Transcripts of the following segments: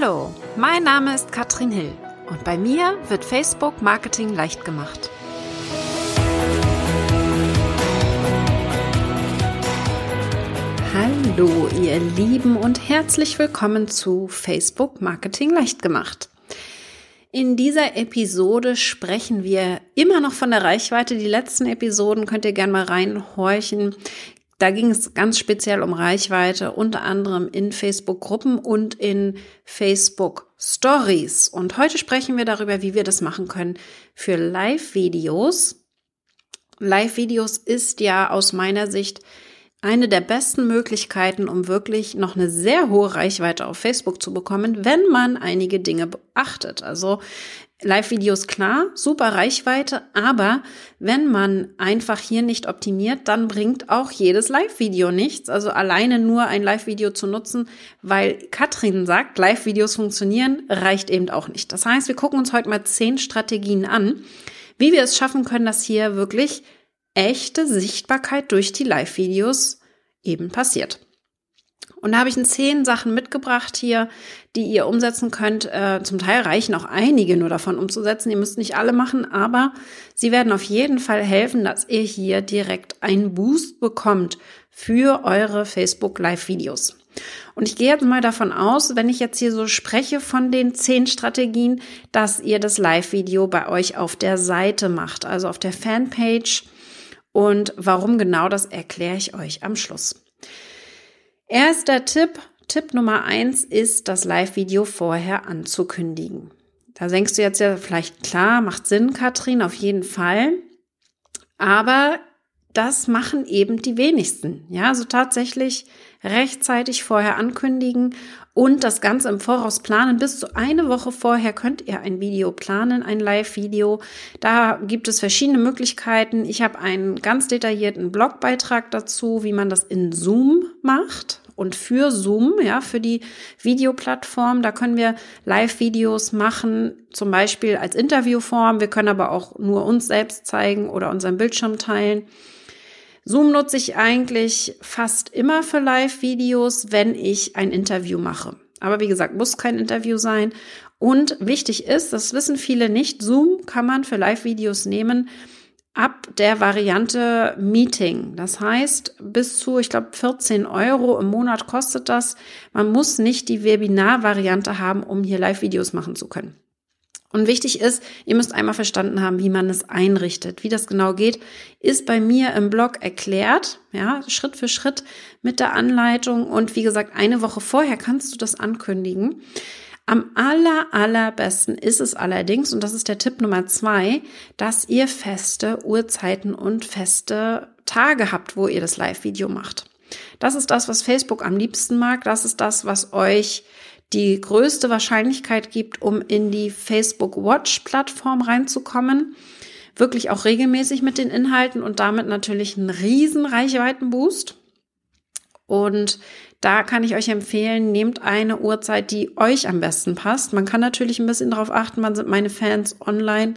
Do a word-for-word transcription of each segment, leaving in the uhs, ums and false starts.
Hallo, mein Name ist Katrin Hill und bei mir wird Facebook Marketing leicht gemacht. Hallo ihr Lieben und herzlich willkommen zu Facebook Marketing leicht gemacht. In dieser Episode sprechen wir immer noch von der Reichweite. Die letzten Episoden könnt ihr gerne mal reinhorchen. Da ging es ganz speziell um Reichweite, unter anderem in Facebook-Gruppen und in Facebook-Stories. Und heute sprechen wir darüber, wie wir das machen können für Live-Videos. Live-Videos ist ja aus meiner Sicht eine der besten Möglichkeiten, um wirklich noch eine sehr hohe Reichweite auf Facebook zu bekommen, wenn man einige Dinge beachtet. Also Live-Videos, klar, super Reichweite, aber wenn man einfach hier nicht optimiert, dann bringt auch jedes Live-Video nichts. Also alleine nur ein Live-Video zu nutzen, weil Katrin sagt, Live-Videos funktionieren, reicht eben auch nicht. Das heißt, wir gucken uns heute mal zehn Strategien an, wie wir es schaffen können, dass hier wirklich echte Sichtbarkeit durch die Live-Videos eben passiert. Und da habe ich in zehn Sachen mitgebracht hier, die ihr umsetzen könnt. Äh, zum Teil reichen auch einige nur davon umzusetzen. Ihr müsst nicht alle machen, aber sie werden auf jeden Fall helfen, dass ihr hier direkt einen Boost bekommt für eure Facebook-Live-Videos. Und ich gehe jetzt mal davon aus, wenn ich jetzt hier so spreche von den zehn Strategien, dass ihr das Live-Video bei euch auf der Seite macht, also auf der Fanpage. Und warum genau, das erkläre ich euch am Schluss. Erster Tipp, Tipp Nummer eins ist, das Live-Video vorher anzukündigen. Da denkst du jetzt ja vielleicht, klar, macht Sinn, Katrin, auf jeden Fall. Aber das machen eben die wenigsten. Ja, also tatsächlich rechtzeitig vorher ankündigen und das Ganze im Voraus planen. Bis zu eine Woche vorher könnt ihr ein Video planen, ein Live-Video. Da gibt es verschiedene Möglichkeiten. Ich habe einen ganz detaillierten Blogbeitrag dazu, wie man das in Zoom macht und für Zoom, ja, für die Videoplattform. Da können wir Live-Videos machen, zum Beispiel als Interviewform. Wir können aber auch nur uns selbst zeigen oder unseren Bildschirm teilen. Zoom nutze ich eigentlich fast immer für Live-Videos, wenn ich ein Interview mache. Aber wie gesagt, muss kein Interview sein. Und wichtig ist, das wissen viele nicht, Zoom kann man für Live-Videos nehmen ab der Variante Meeting. Das heißt, bis zu, ich glaube, vierzehn Euro im Monat kostet das. Man muss nicht die Webinar-Variante haben, um hier Live-Videos machen zu können. Und wichtig ist, ihr müsst einmal verstanden haben, wie man es einrichtet. Wie das genau geht, ist bei mir im Blog erklärt, ja, Schritt für Schritt mit der Anleitung. Und wie gesagt, eine Woche vorher kannst du das ankündigen. Am aller, allerbesten ist es allerdings, und das ist der Tipp Nummer zwei, dass ihr feste Uhrzeiten und feste Tage habt, wo ihr das Live-Video macht. Das ist das, was Facebook am liebsten mag. Das ist das, was euch die größte Wahrscheinlichkeit gibt, um in die Facebook-Watch-Plattform reinzukommen, wirklich auch regelmäßig mit den Inhalten und damit natürlich einen riesen Reichweitenboost. Und da kann ich euch empfehlen, nehmt eine Uhrzeit, die euch am besten passt. Man kann natürlich ein bisschen darauf achten, wann sind meine Fans online.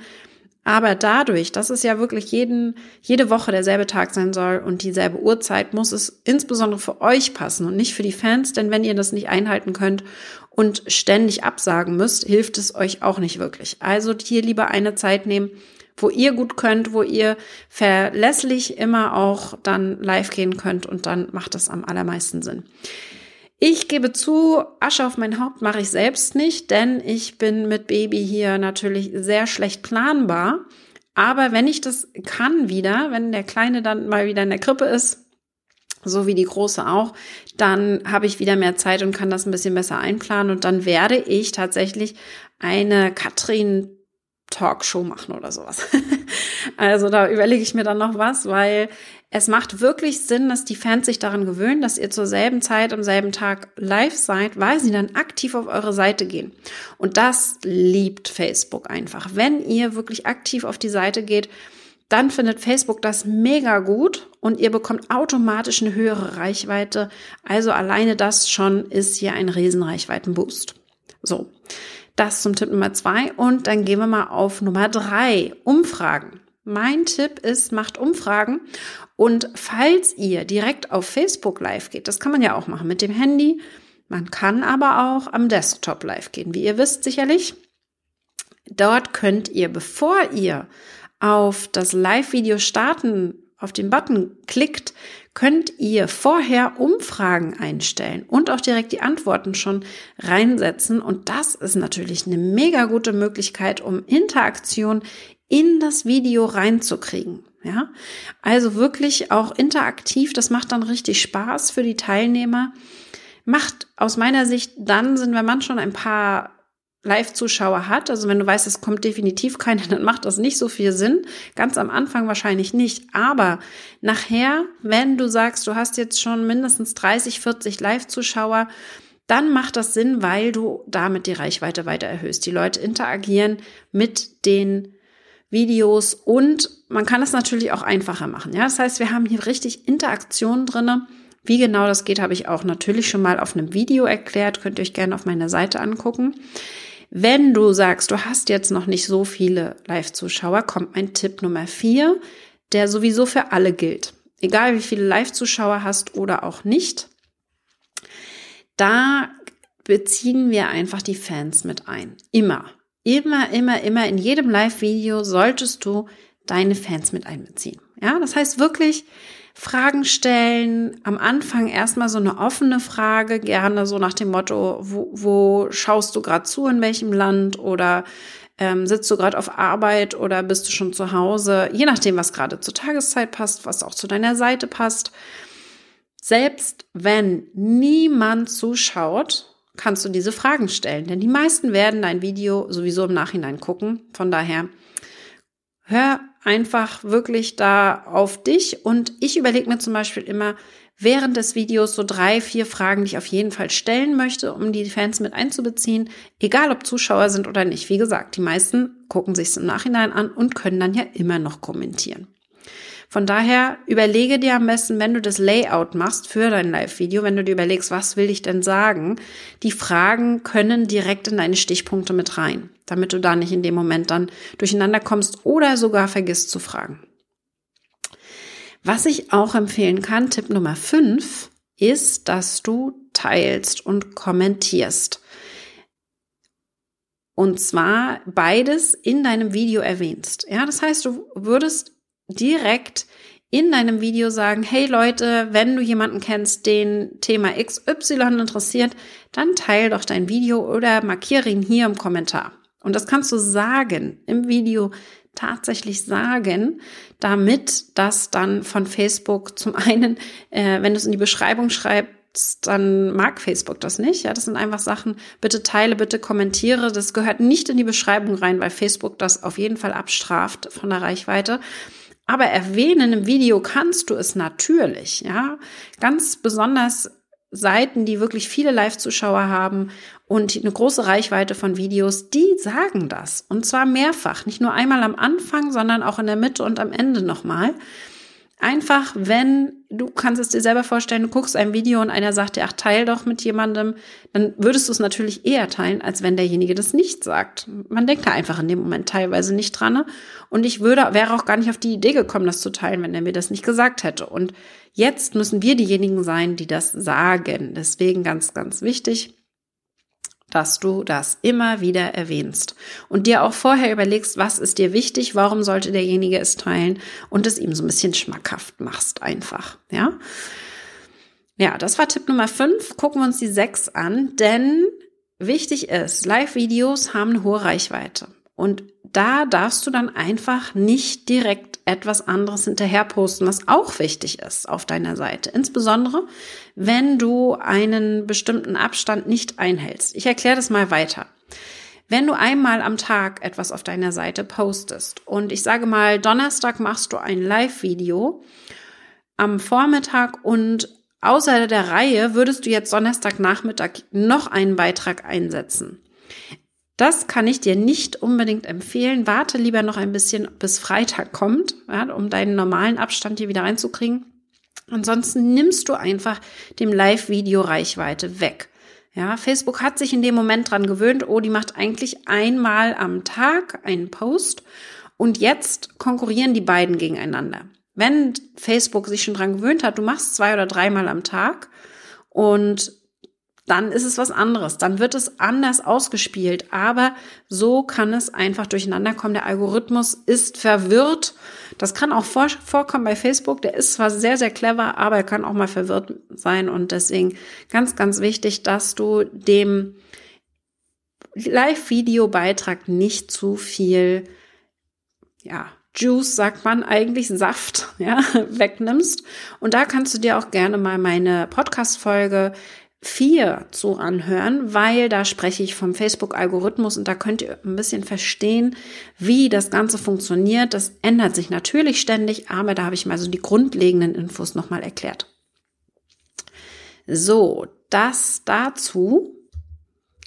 Aber dadurch, dass es ja wirklich jeden, jede Woche derselbe Tag sein soll und dieselbe Uhrzeit, muss es insbesondere für euch passen und nicht für die Fans. Denn wenn ihr das nicht einhalten könnt und ständig absagen müsst, hilft es euch auch nicht wirklich. Also hier lieber eine Zeit nehmen, wo ihr gut könnt, wo ihr verlässlich immer auch dann live gehen könnt, und dann macht das am allermeisten Sinn. Ich gebe zu, Asche auf mein Haupt mache ich selbst nicht, denn ich bin mit Baby hier natürlich sehr schlecht planbar. Aber wenn ich das kann wieder, wenn der Kleine dann mal wieder in der Krippe ist, so wie die Große auch, dann habe ich wieder mehr Zeit und kann das ein bisschen besser einplanen. Und dann werde ich tatsächlich eine Katrin-Talkshow machen oder sowas. Also da überlege ich mir dann noch was, weil es macht wirklich Sinn, dass die Fans sich daran gewöhnen, dass ihr zur selben Zeit, am selben Tag live seid, weil sie dann aktiv auf eure Seite gehen. Und das liebt Facebook einfach. Wenn ihr wirklich aktiv auf die Seite geht, dann findet Facebook das mega gut und ihr bekommt automatisch eine höhere Reichweite. Also alleine das schon ist hier ein riesen Reichweitenboost. So, das zum Tipp Nummer zwei. Und dann gehen wir mal auf Nummer drei, Umfragen. Mein Tipp ist, macht Umfragen, und falls ihr direkt auf Facebook Live geht, das kann man ja auch machen mit dem Handy, Man kann aber auch am Desktop live gehen, wie ihr wisst sicherlich. Dort könnt ihr, bevor ihr auf das Live-Video starten, auf den Button klickt, könnt ihr vorher Umfragen einstellen und auch direkt die Antworten schon reinsetzen. Und das ist natürlich eine mega gute Möglichkeit, um Interaktion in das Video reinzukriegen. Ja, also wirklich auch interaktiv, das macht dann richtig Spaß für die Teilnehmer. Macht aus meiner Sicht dann Sinn, wenn man schon ein paar Live-Zuschauer hat, also wenn du weißt, es kommt definitiv keiner, dann macht das nicht so viel Sinn, ganz am Anfang wahrscheinlich nicht, aber nachher, wenn du sagst, du hast jetzt schon mindestens dreißig, vierzig Live-Zuschauer, dann macht das Sinn, weil du damit die Reichweite weiter erhöhst. Die Leute interagieren mit den Videos und man kann es natürlich auch einfacher machen. Ja, das heißt, wir haben hier richtig Interaktion drinne. Wie genau das geht, habe ich auch natürlich schon mal auf einem Video erklärt. Könnt ihr euch gerne auf meiner Seite angucken. Wenn du sagst, du hast jetzt noch nicht so viele Live-Zuschauer, kommt mein Tipp Nummer vier, der sowieso für alle gilt. Egal wie viele Live-Zuschauer hast oder auch nicht. Da beziehen wir einfach die Fans mit ein. Immer, immer, immer, immer in jedem Live-Video solltest du deine Fans mit einbeziehen. Ja, das heißt wirklich Fragen stellen, am Anfang erstmal so eine offene Frage, gerne so nach dem Motto, wo, wo schaust du gerade zu, in welchem Land, oder ähm, sitzt du gerade auf Arbeit oder bist du schon zu Hause, je nachdem, was gerade zur Tageszeit passt, was auch zu deiner Seite passt. Selbst wenn niemand zuschaut, kannst du diese Fragen stellen, denn die meisten werden dein Video sowieso im Nachhinein gucken, von daher hör einfach wirklich da auf dich, und ich überlege mir zum Beispiel immer während des Videos so drei, vier Fragen, die ich auf jeden Fall stellen möchte, um die Fans mit einzubeziehen, egal ob Zuschauer sind oder nicht. Wie gesagt, die meisten gucken sich es im Nachhinein an und können dann ja immer noch kommentieren. Von daher überlege dir am besten, wenn du das Layout machst für dein Live-Video, wenn du dir überlegst, was will ich denn sagen, die Fragen können direkt in deine Stichpunkte mit rein, damit du da nicht in dem Moment dann durcheinander kommst oder sogar vergisst zu fragen. Was ich auch empfehlen kann, Tipp Nummer fünf, ist, dass du teilst und kommentierst. Und zwar beides in deinem Video erwähnst. Ja, das heißt, du würdest direkt in deinem Video sagen, hey Leute, wenn du jemanden kennst, den Thema X Y interessiert, dann teile doch dein Video oder markiere ihn hier im Kommentar. Und das kannst du sagen, im Video tatsächlich sagen, damit das dann von Facebook zum einen, äh, wenn du es in die Beschreibung schreibst, dann mag Facebook das nicht. Ja, das sind einfach Sachen, bitte teile, bitte kommentiere. Das gehört nicht in die Beschreibung rein, weil Facebook das auf jeden Fall abstraft von der Reichweite. Aber erwähnen im Video kannst du es natürlich, ja. Ganz besonders Seiten, die wirklich viele Live-Zuschauer haben und eine große Reichweite von Videos, die sagen das. Und zwar mehrfach, nicht nur einmal am Anfang, sondern auch in der Mitte und am Ende nochmal. Einfach, wenn, du kannst es dir selber vorstellen, du guckst ein Video und einer sagt dir, ach, teil doch mit jemandem, dann würdest du es natürlich eher teilen, als wenn derjenige das nicht sagt. Man denkt da einfach in dem Moment teilweise nicht dran. Und ich würde, wäre auch gar nicht auf die Idee gekommen, das zu teilen, wenn er mir das nicht gesagt hätte. Und jetzt müssen wir diejenigen sein, die das sagen. Deswegen ganz, ganz wichtig, dass du das immer wieder erwähnst und dir auch vorher überlegst, was ist dir wichtig, warum sollte derjenige es teilen, und es ihm so ein bisschen schmackhaft machst einfach, ja. Ja, das war Tipp Nummer fünf. Gucken wir uns die sechs an, denn wichtig ist, Live-Videos haben eine hohe Reichweite und da darfst du dann einfach nicht direkt etwas anderes hinterher posten, was auch wichtig ist auf deiner Seite. Insbesondere, wenn du einen bestimmten Abstand nicht einhältst. Ich erkläre das mal weiter. Wenn du einmal am Tag etwas auf deiner Seite postest und ich sage mal, Donnerstag machst du ein Live-Video am Vormittag und außer der Reihe würdest du jetzt Donnerstagnachmittag noch einen Beitrag einsetzen. Das kann ich dir nicht unbedingt empfehlen. Warte lieber noch ein bisschen, bis Freitag kommt, ja, um deinen normalen Abstand hier wieder reinzukriegen. Ansonsten nimmst du einfach dem Live-Video Reichweite weg. Ja, Facebook hat sich in dem Moment dran gewöhnt, oh, die macht eigentlich einmal am Tag einen Post und jetzt konkurrieren die beiden gegeneinander. Wenn Facebook sich schon dran gewöhnt hat, du machst zwei oder dreimal am Tag und dann ist es was anderes, dann wird es anders ausgespielt, aber so kann es einfach durcheinander kommen. Der Algorithmus ist verwirrt, das kann auch vorkommen bei Facebook, der ist zwar sehr, sehr clever, aber er kann auch mal verwirrt sein und deswegen ganz, ganz wichtig, dass du dem Live-Video-Beitrag nicht zu viel, ja, Juice, sagt man eigentlich, Saft, ja, wegnimmst. Und da kannst du dir auch gerne mal meine Podcast-Folge vier zu anhören, weil da spreche ich vom Facebook-Algorithmus und da könnt ihr ein bisschen verstehen, wie das Ganze funktioniert. Das ändert sich natürlich ständig, aber da habe ich mal so die grundlegenden Infos nochmal erklärt. So, das dazu.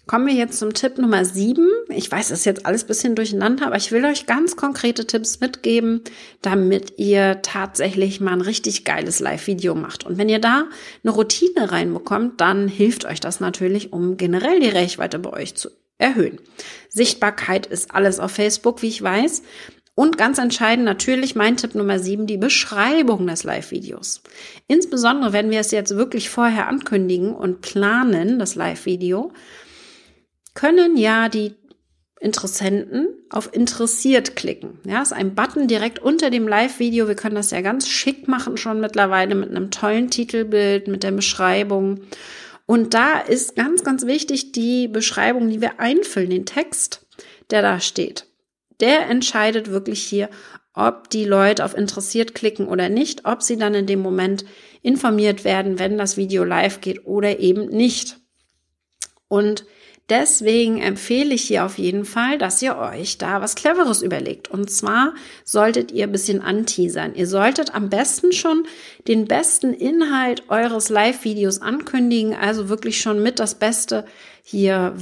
Kommen wir jetzt zum Tipp Nummer sieben. Ich weiß, das ist jetzt alles ein bisschen durcheinander, aber ich will euch ganz konkrete Tipps mitgeben, damit ihr tatsächlich mal ein richtig geiles Live-Video macht. Und wenn ihr da eine Routine reinbekommt, dann hilft euch das natürlich, um generell die Reichweite bei euch zu erhöhen. Sichtbarkeit ist alles auf Facebook, wie ich weiß. Und ganz entscheidend natürlich mein Tipp Nummer sieben, die Beschreibung des Live-Videos. Insbesondere, wenn wir es jetzt wirklich vorher ankündigen und planen, das Live-Video, können ja die Interessenten auf interessiert klicken. Ja, ist ein Button direkt unter dem Live-Video. Wir können das ja ganz schick machen schon mittlerweile mit einem tollen Titelbild, mit der Beschreibung. Und da ist ganz, ganz wichtig die Beschreibung, die wir einfüllen, den Text, der da steht. Der entscheidet wirklich hier, ob die Leute auf interessiert klicken oder nicht, ob sie dann in dem Moment informiert werden, wenn das Video live geht oder eben nicht. Und deswegen empfehle ich hier auf jeden Fall, dass ihr euch da was Cleveres überlegt. Und zwar solltet ihr ein bisschen anteasern. Ihr solltet am besten schon den besten Inhalt eures Live-Videos ankündigen, also wirklich schon mit das Beste hier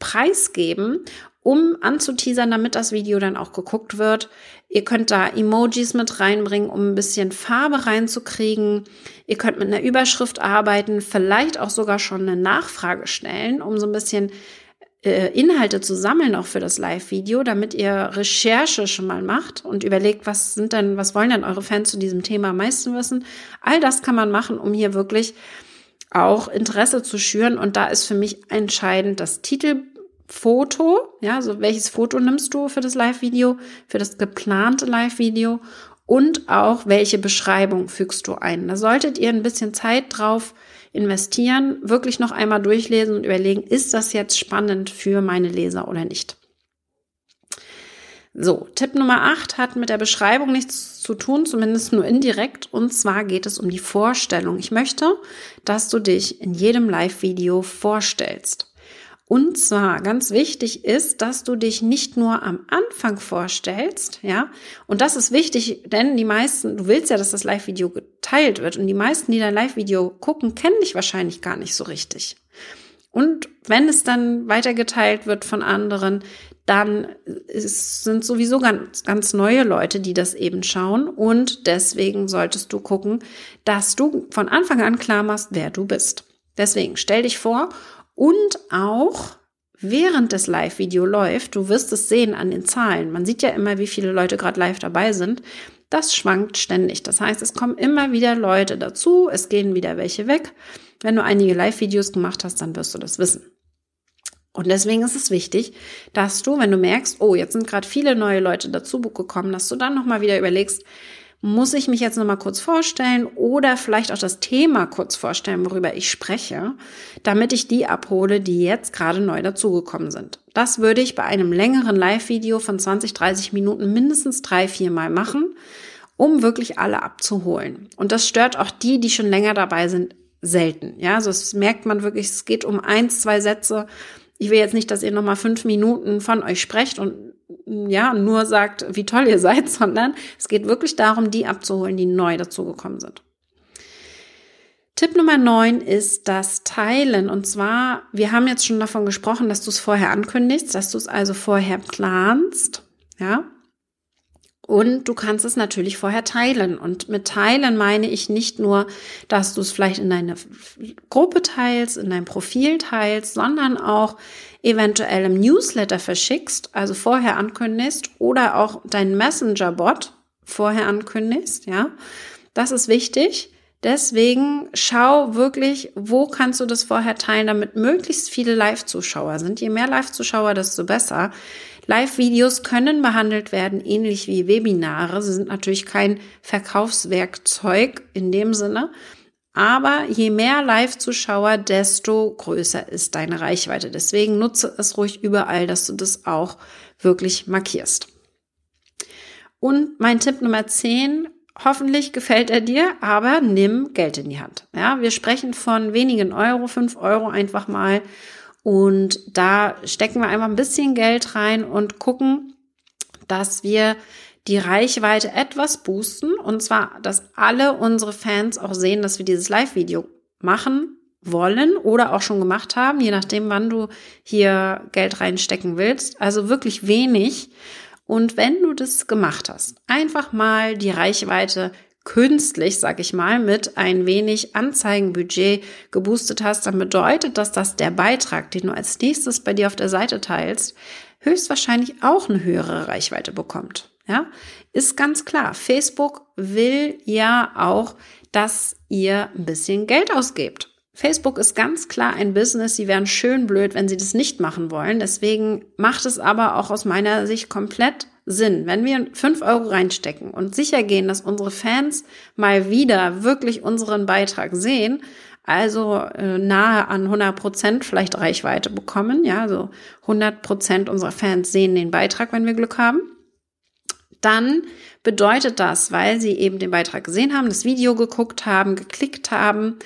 preisgeben, um anzuteasern, damit das Video dann auch geguckt wird. Ihr könnt da Emojis mit reinbringen, um ein bisschen Farbe reinzukriegen. Ihr könnt mit einer Überschrift arbeiten, vielleicht auch sogar schon eine Nachfrage stellen, um so ein bisschen äh, Inhalte zu sammeln, auch für das Live-Video, damit ihr Recherche schon mal macht und überlegt, was sind denn, was wollen denn eure Fans zu diesem Thema am meisten wissen. All das kann man machen, um hier wirklich auch Interesse zu schüren. Und da ist für mich entscheidend das Titel. Foto, ja, also welches Foto nimmst du für das Live-Video, für das geplante Live-Video und auch welche Beschreibung fügst du ein. Da solltet ihr ein bisschen Zeit drauf investieren, wirklich noch einmal durchlesen und überlegen, ist das jetzt spannend für meine Leser oder nicht. So, Tipp Nummer acht hat mit der Beschreibung nichts zu tun, zumindest nur indirekt, und zwar geht es um die Vorstellung. Ich möchte, dass du dich in jedem Live-Video vorstellst. Und zwar ganz wichtig ist, dass du dich nicht nur am Anfang vorstellst, ja, und das ist wichtig, denn die meisten, du willst ja, dass das Live-Video geteilt wird und die meisten, die dein Live-Video gucken, kennen dich wahrscheinlich gar nicht so richtig. Und wenn es dann weitergeteilt wird von anderen, dann ist, sind sowieso ganz, ganz neue Leute, die das eben schauen und deswegen solltest du gucken, dass du von Anfang an klar machst, wer du bist. Deswegen stell dich vor. Und auch während das Live-Video läuft, du wirst es sehen an den Zahlen. Man sieht ja immer, wie viele Leute gerade live dabei sind. Das schwankt ständig. Das heißt, es kommen immer wieder Leute dazu, es gehen wieder welche weg. Wenn du einige Live-Videos gemacht hast, dann wirst du das wissen. Und deswegen ist es wichtig, dass du, wenn du merkst, oh, jetzt sind gerade viele neue Leute dazu gekommen, dass du dann nochmal wieder überlegst, muss ich mich jetzt nochmal kurz vorstellen oder vielleicht auch das Thema kurz vorstellen, worüber ich spreche, damit ich die abhole, die jetzt gerade neu dazugekommen sind. Das würde ich bei einem längeren Live-Video von zwanzig, dreißig Minuten mindestens drei, vier Mal machen, um wirklich alle abzuholen. Und das stört auch die, die schon länger dabei sind, selten. Ja, also das merkt man wirklich, es geht um eins, zwei Sätze. Ich will jetzt nicht, dass ihr nochmal fünf Minuten von euch sprecht und ja, nur sagt, wie toll ihr seid, sondern es geht wirklich darum, die abzuholen, die neu dazugekommen sind. Tipp Nummer neun ist das Teilen. Und zwar, wir haben jetzt schon davon gesprochen, dass du es vorher ankündigst, dass du es also vorher planst, ja. Und du kannst es natürlich vorher teilen. Und mit teilen meine ich nicht nur, dass du es vielleicht in deine Gruppe teilst, in dein Profil teilst, sondern auch eventuell im Newsletter verschickst, also vorher ankündigst oder auch deinen Messenger-Bot vorher ankündigst, ja. Das ist wichtig, Deswegen schau wirklich, wo kannst du das vorher teilen, damit möglichst viele Live-Zuschauer sind. Je mehr Live-Zuschauer, desto besser. Live-Videos können behandelt werden, ähnlich wie Webinare. Sie sind natürlich kein Verkaufswerkzeug in dem Sinne. Aber je mehr Live-Zuschauer, desto größer ist deine Reichweite. Deswegen nutze es ruhig überall, dass du das auch wirklich markierst. Und mein Tipp Nummer zehn, hoffentlich gefällt er dir, aber nimm Geld in die Hand. Ja, wir sprechen von wenigen Euro, fünf Euro einfach mal. Und da stecken wir einfach ein bisschen Geld rein und gucken, dass wir die Reichweite etwas boosten. Und zwar, dass alle unsere Fans auch sehen, dass wir dieses Live-Video machen wollen oder auch schon gemacht haben, je nachdem, wann du hier Geld reinstecken willst. Also wirklich wenig. Und wenn du das gemacht hast, einfach mal die Reichweite künstlich, sag ich mal, mit ein wenig Anzeigenbudget geboostet hast, dann bedeutet das, dass der Beitrag, den du als nächstes bei dir auf der Seite teilst, höchstwahrscheinlich auch eine höhere Reichweite bekommt. Ja, ist ganz klar. Facebook will ja auch, dass ihr ein bisschen Geld ausgebt. Facebook ist ganz klar ein Business, sie wären schön blöd, wenn sie das nicht machen wollen. Deswegen macht es aber auch aus meiner Sicht komplett Sinn, wenn wir fünf Euro reinstecken und sicher gehen, dass unsere Fans mal wieder wirklich unseren Beitrag sehen, also äh, nahe an hundert Prozent vielleicht Reichweite bekommen. Ja, also hundert Prozent unserer Fans sehen den Beitrag, wenn wir Glück haben. Dann bedeutet das, weil sie eben den Beitrag gesehen haben, das Video geguckt haben, geklickt haben,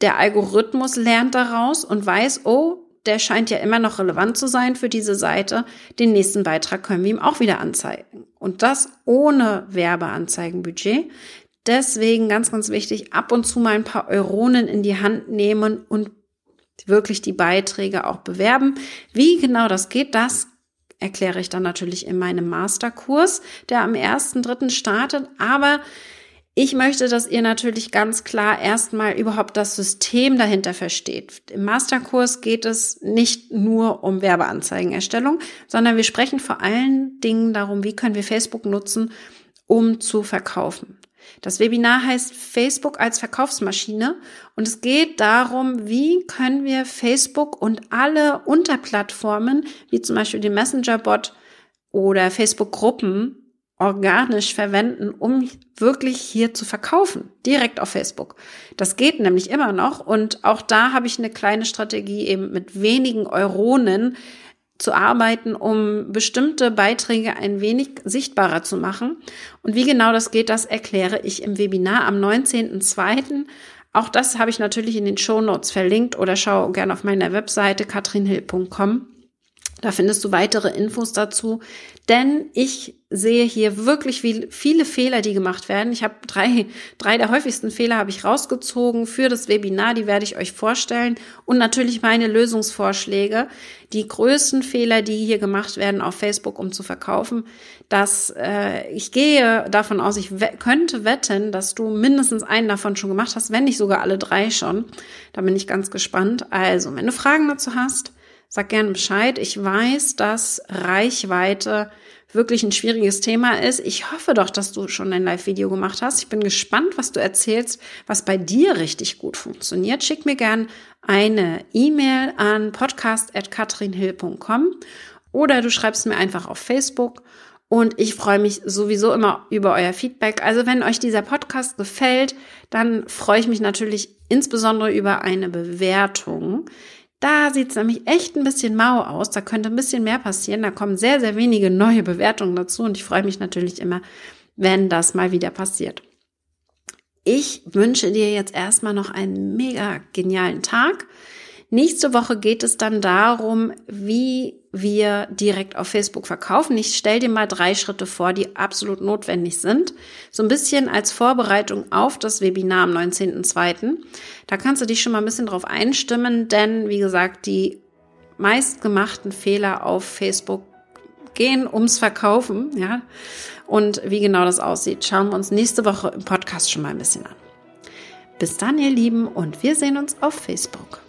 der Algorithmus lernt daraus und weiß, oh, der scheint ja immer noch relevant zu sein für diese Seite. Den nächsten Beitrag können wir ihm auch wieder anzeigen. Und das ohne Werbeanzeigenbudget. Deswegen ganz, ganz wichtig, ab und zu mal ein paar Euronen in die Hand nehmen und wirklich die Beiträge auch bewerben. Wie genau das geht, das erkläre ich dann natürlich in meinem Masterkurs, der am ersten dritten startet. Aber ich möchte, dass ihr natürlich ganz klar erstmal überhaupt das System dahinter versteht. Im Masterkurs geht es nicht nur um Werbeanzeigenerstellung, sondern wir sprechen vor allen Dingen darum, wie können wir Facebook nutzen, um zu verkaufen. Das Webinar heißt Facebook als Verkaufsmaschine und es geht darum, wie können wir Facebook und alle Unterplattformen, wie zum Beispiel den Messenger-Bot oder Facebook-Gruppen, organisch verwenden, um wirklich hier zu verkaufen, direkt auf Facebook. Das geht nämlich immer noch und auch da habe ich eine kleine Strategie, eben mit wenigen Euronen zu arbeiten, um bestimmte Beiträge ein wenig sichtbarer zu machen. Und wie genau das geht, das erkläre ich im Webinar am neunzehnten zweiten. Auch das habe ich natürlich in den Shownotes verlinkt oder schau gerne auf meiner Webseite katrin hill punkt com. Da findest du weitere Infos dazu, denn ich sehe hier wirklich viele Fehler, die gemacht werden. Ich habe drei, drei der häufigsten Fehler habe ich rausgezogen für das Webinar, die werde ich euch vorstellen und natürlich meine Lösungsvorschläge. Die größten Fehler, die hier gemacht werden auf Facebook, um zu verkaufen, dass äh, ich gehe davon aus, ich we- könnte wetten, dass du mindestens einen davon schon gemacht hast, wenn nicht sogar alle drei schon. Da bin ich ganz gespannt. Also, wenn du Fragen dazu hast, sag gerne Bescheid. Ich weiß, dass Reichweite wirklich ein schwieriges Thema ist. Ich hoffe doch, dass du schon ein Live-Video gemacht hast. Ich bin gespannt, was du erzählst, was bei dir richtig gut funktioniert. Schick mir gerne eine E-Mail an podcast at katrin hill punkt com oder du schreibst mir einfach auf Facebook. Und ich freue mich sowieso immer über euer Feedback. Also wenn euch dieser Podcast gefällt, dann freue ich mich natürlich insbesondere über eine Bewertung. Da sieht es nämlich echt ein bisschen mau aus, da könnte ein bisschen mehr passieren, da kommen sehr, sehr wenige neue Bewertungen dazu und ich freue mich natürlich immer, wenn das mal wieder passiert. Ich wünsche dir jetzt erstmal noch einen mega genialen Tag. Nächste Woche geht es dann darum, wie wir direkt auf Facebook verkaufen. Ich stelle dir mal drei Schritte vor, die absolut notwendig sind. So ein bisschen als Vorbereitung auf das Webinar am neunzehnten zweiten. Da kannst du dich schon mal ein bisschen drauf einstimmen, denn wie gesagt, die meistgemachten Fehler auf Facebook gehen ums Verkaufen. Ja? Und wie genau das aussieht, schauen wir uns nächste Woche im Podcast schon mal ein bisschen an. Bis dann, ihr Lieben, und wir sehen uns auf Facebook.